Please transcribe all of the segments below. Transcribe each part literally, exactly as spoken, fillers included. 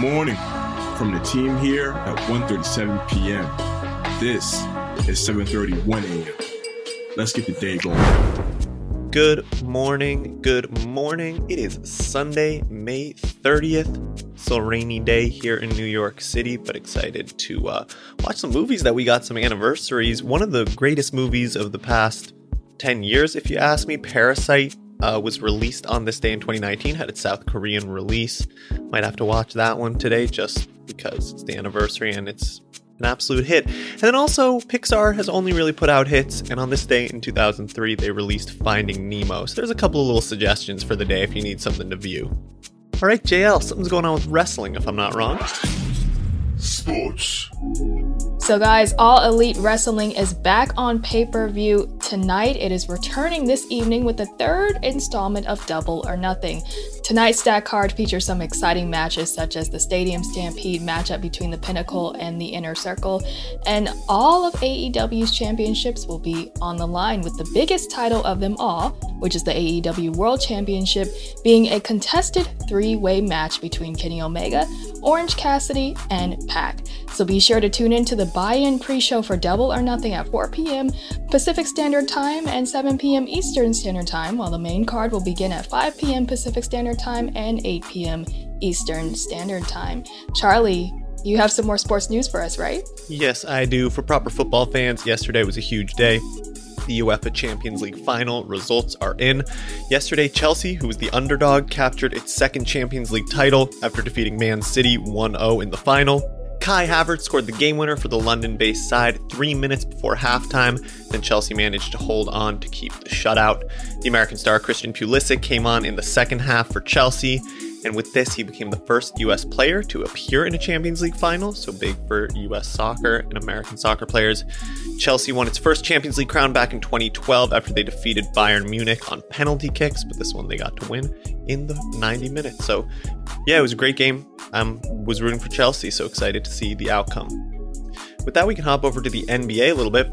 morning from the team here at one thirty-seven p.m. This is seven thirty-one a.m. Let's get the day going. Good morning. Good morning. It is Sunday, May thirtieth. It's a rainy day here in New York City, but excited to uh, watch some movies that we got some anniversaries. One of the greatest movies of the past ten years, if you ask me, Parasite. Uh, was released on this day in twenty nineteen, had its South Korean release. Might have to watch that one today just because it's the anniversary and it's an absolute hit. And then also, Pixar has only really put out hits, and on this day in two thousand three, they released Finding Nemo. So there's a couple of little suggestions for the day if you need something to view. All right, J L, something's going on with wrestling, if I'm not wrong. Sports. So guys, All Elite Wrestling is back on pay-per-view tonight. It is returning this evening with the third installment of Double or Nothing. Tonight's stack card features some exciting matches such as the Stadium Stampede matchup between the Pinnacle and the Inner Circle, and all of A E W's championships will be on the line, with the biggest title of them all, which is the A E W World Championship, being a contested three-way match between Kenny Omega, Orange Cassidy, and Pac. So be sure to tune in to the buy-in pre-show for Double or Nothing at four p.m. Pacific Standard Time and seven p.m. Eastern Standard Time, while the main card will begin at five p.m. Pacific Standard Time and eight p.m. Eastern Standard Time. Charlie, you have some more sports news for us, right? Yes, I do. For proper football fans, yesterday was a huge day. The UEFA Champions League final results are in. Yesterday, Chelsea, who was the underdog, captured its second Champions League title after defeating Man City one nil in the final. Kai Havertz scored the game winner for the London-based side three minutes before halftime, and Chelsea managed to hold on to keep the shutout. The American star Christian Pulisic came on in the second half for Chelsea, and with this, he became the first U S player to appear in a Champions League final, so big for U S soccer and American soccer players. Chelsea won its first Champions League crown back in twenty twelve after they defeated Bayern Munich on penalty kicks, but this one they got to win in the ninety minutes. So, yeah, it was a great game. I um, was rooting for Chelsea, so excited to see the outcome. With that, we can hop over to the N B A a little bit.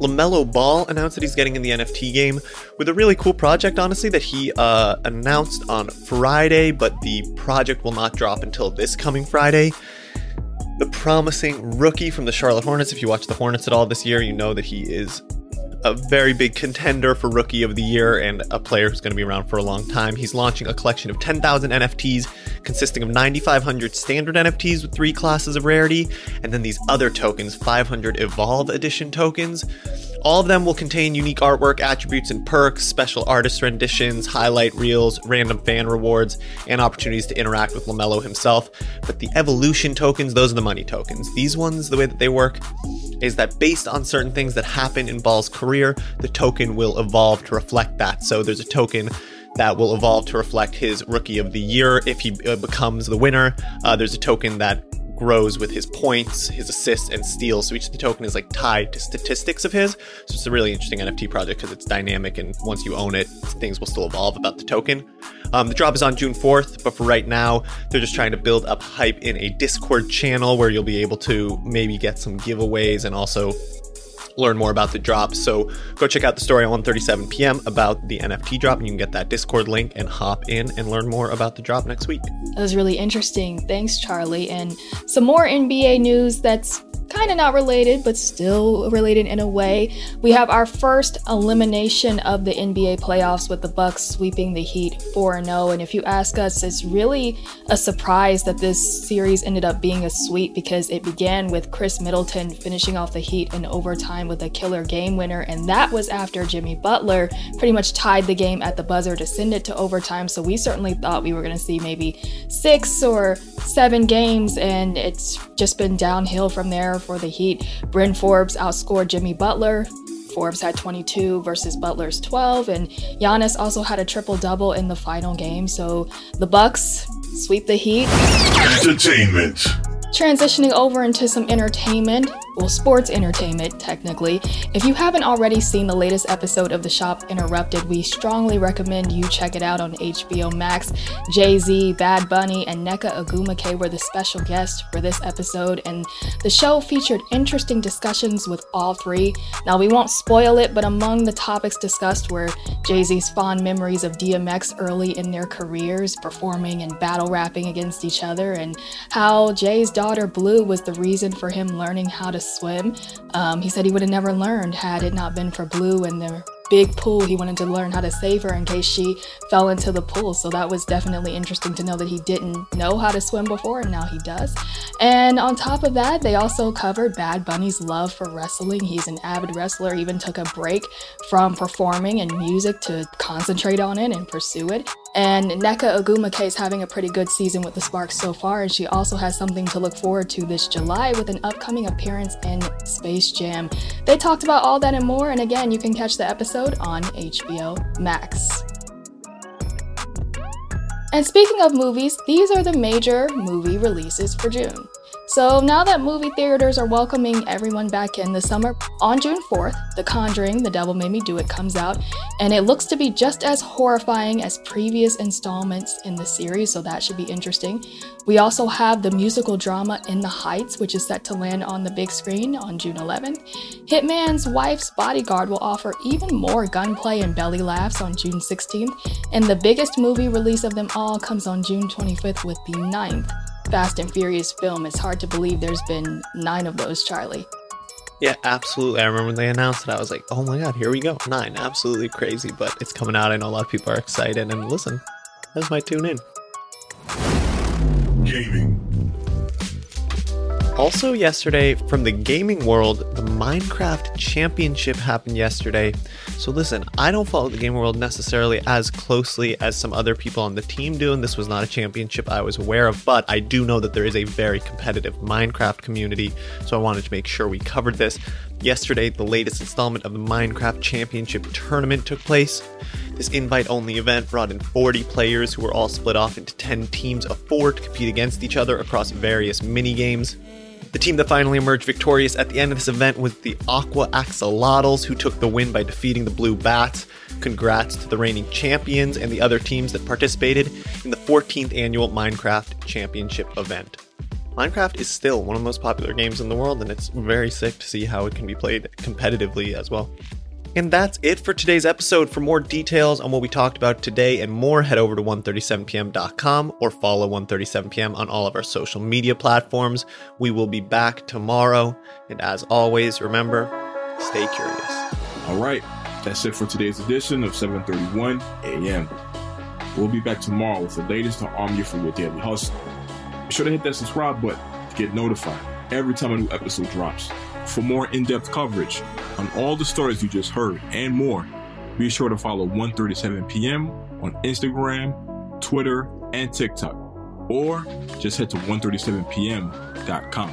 LaMelo Ball announced that he's getting in the N F T game with a really cool project, honestly, that he uh, announced on Friday, but the project will not drop until this coming Friday. The promising rookie from the Charlotte Hornets, if you watch the Hornets at all this year, you know that he is a very big contender for Rookie of the Year and a player who's going to be around for a long time. He's launching a collection of ten thousand N F Ts consisting of nine thousand five hundred standard N F Ts with three classes of rarity, and then these other tokens, five hundred Evolved Edition tokens. All of them will contain unique artwork, attributes and perks, special artist renditions, highlight reels, random fan rewards, and opportunities to interact with LaMelo himself. But the evolution tokens, those are the money tokens. These ones, the way that they work is that based on certain things that happen in Ball's career, the token will evolve to reflect that. So there's a token that will evolve to reflect his Rookie of the Year if he becomes the winner. Uh, there's a token that grows with his points, his assists, and steals. So each of the token is like tied to statistics of his. So it's a really interesting N F T project because it's dynamic, and once you own it, things will still evolve about the token. Um, the drop is on June fourth, but for right now, they're just trying to build up hype in a Discord channel where you'll be able to maybe get some giveaways and also learn more about the drop. So go check out the story at one thirty-seven p.m. about the N F T drop, and you can get that Discord link and hop in and learn more about the drop next week. That was really interesting. Thanks, Charlie. And some more N B A news that's kind of not related, but still related in a way. We have our first elimination of the N B A playoffs with the Bucks sweeping the Heat four to nothing. And if you ask us, it's really a surprise that this series ended up being a sweep, because it began with Chris Middleton finishing off the Heat in overtime with a killer game winner. And that was after Jimmy Butler pretty much tied the game at the buzzer to send it to overtime. So we certainly thought we were going to see maybe six or seven games, and it's just been downhill from there for the Heat. Bryn Forbes outscored Jimmy Butler. Forbes had twenty-two versus Butler's twelve, and Giannis also had a triple-double in the final game. So the Bucks sweep the Heat. Entertainment. Transitioning over into some entertainment, well, sports entertainment, technically. If you haven't already seen the latest episode of The Shop Interrupted, we strongly recommend you check it out on H B O Max. Jay-Z, Bad Bunny, and Nneka Ogwumike were the special guests for this episode, and the show featured interesting discussions with all three. Now, we won't spoil it, but among the topics discussed were Jay-Z's fond memories of D M X early in their careers, performing and battle rapping against each other, and how Jay's daughter Blue was the reason for him learning how to swim. Um, he said he would have never learned had it not been for Blue and their big pool. He wanted to learn how to save her in case she fell into the pool. So that was definitely interesting to know that he didn't know how to swim before and now he does. And on top of that, they also covered Bad Bunny's love for wrestling. He's an avid wrestler, even took a break from performing and music to concentrate on it and pursue it. And Nneka Ogwumike is having a pretty good season with the Sparks so far, and she also has something to look forward to this July with an upcoming appearance in Space Jam. They talked about all that and more, and again, you can catch the episode on H B O Max. And speaking of movies, these are the major movie releases for June. So now that movie theaters are welcoming everyone back in this summer, on June fourth, The Conjuring, The Devil Made Me Do It comes out, and it looks to be just as horrifying as previous installments in the series, so that should be interesting. We also have the musical drama In the Heights, which is set to land on the big screen on June eleventh. Hitman's Wife's Bodyguard will offer even more gunplay and belly laughs on June sixteenth, and the biggest movie release of them all comes on June twenty-fifth with The Ninth. Fast and Furious film. It's hard to believe there's been nine of those, Charlie. Yeah, absolutely. I remember when they announced it, I was like, oh my god, here we go. Nine. Absolutely crazy, but it's coming out. I know a lot of people are excited, and listen, that's my tune in. Gaming. Also yesterday, from the gaming world, the Minecraft Championship happened yesterday. So listen, I don't follow the gaming world necessarily as closely as some other people on the team do, and this was not a championship I was aware of, but I do know that there is a very competitive Minecraft community, so I wanted to make sure we covered this. Yesterday, the latest installment of the Minecraft Championship tournament took place. This invite-only event brought in forty players who were all split off into ten teams of four to compete against each other across various mini-games. The team that finally emerged victorious at the end of this event was the Aqua Axolotls, who took the win by defeating the Blue Bats. Congrats to the reigning champions and the other teams that participated in the fourteenth annual Minecraft Championship event. Minecraft is still one of the most popular games in the world, and it's very sick to see how it can be played competitively as well. And that's it for today's episode. For more details on what we talked about today and more, head over to one thirty-seven p m dot com or follow one thirty-seven p m on all of our social media platforms. We will be back tomorrow. And as always, remember, stay curious. All right. That's it for today's edition of seven thirty-one a m We'll be back tomorrow with the latest to arm you for your daily hustle. Be sure to hit that subscribe button to get notified every time a new episode drops. For more in-depth coverage on all the stories you just heard and more, be sure to follow one thirty-seven p m on Instagram, Twitter, and TikTok, or just head to one thirty-seven p m dot com.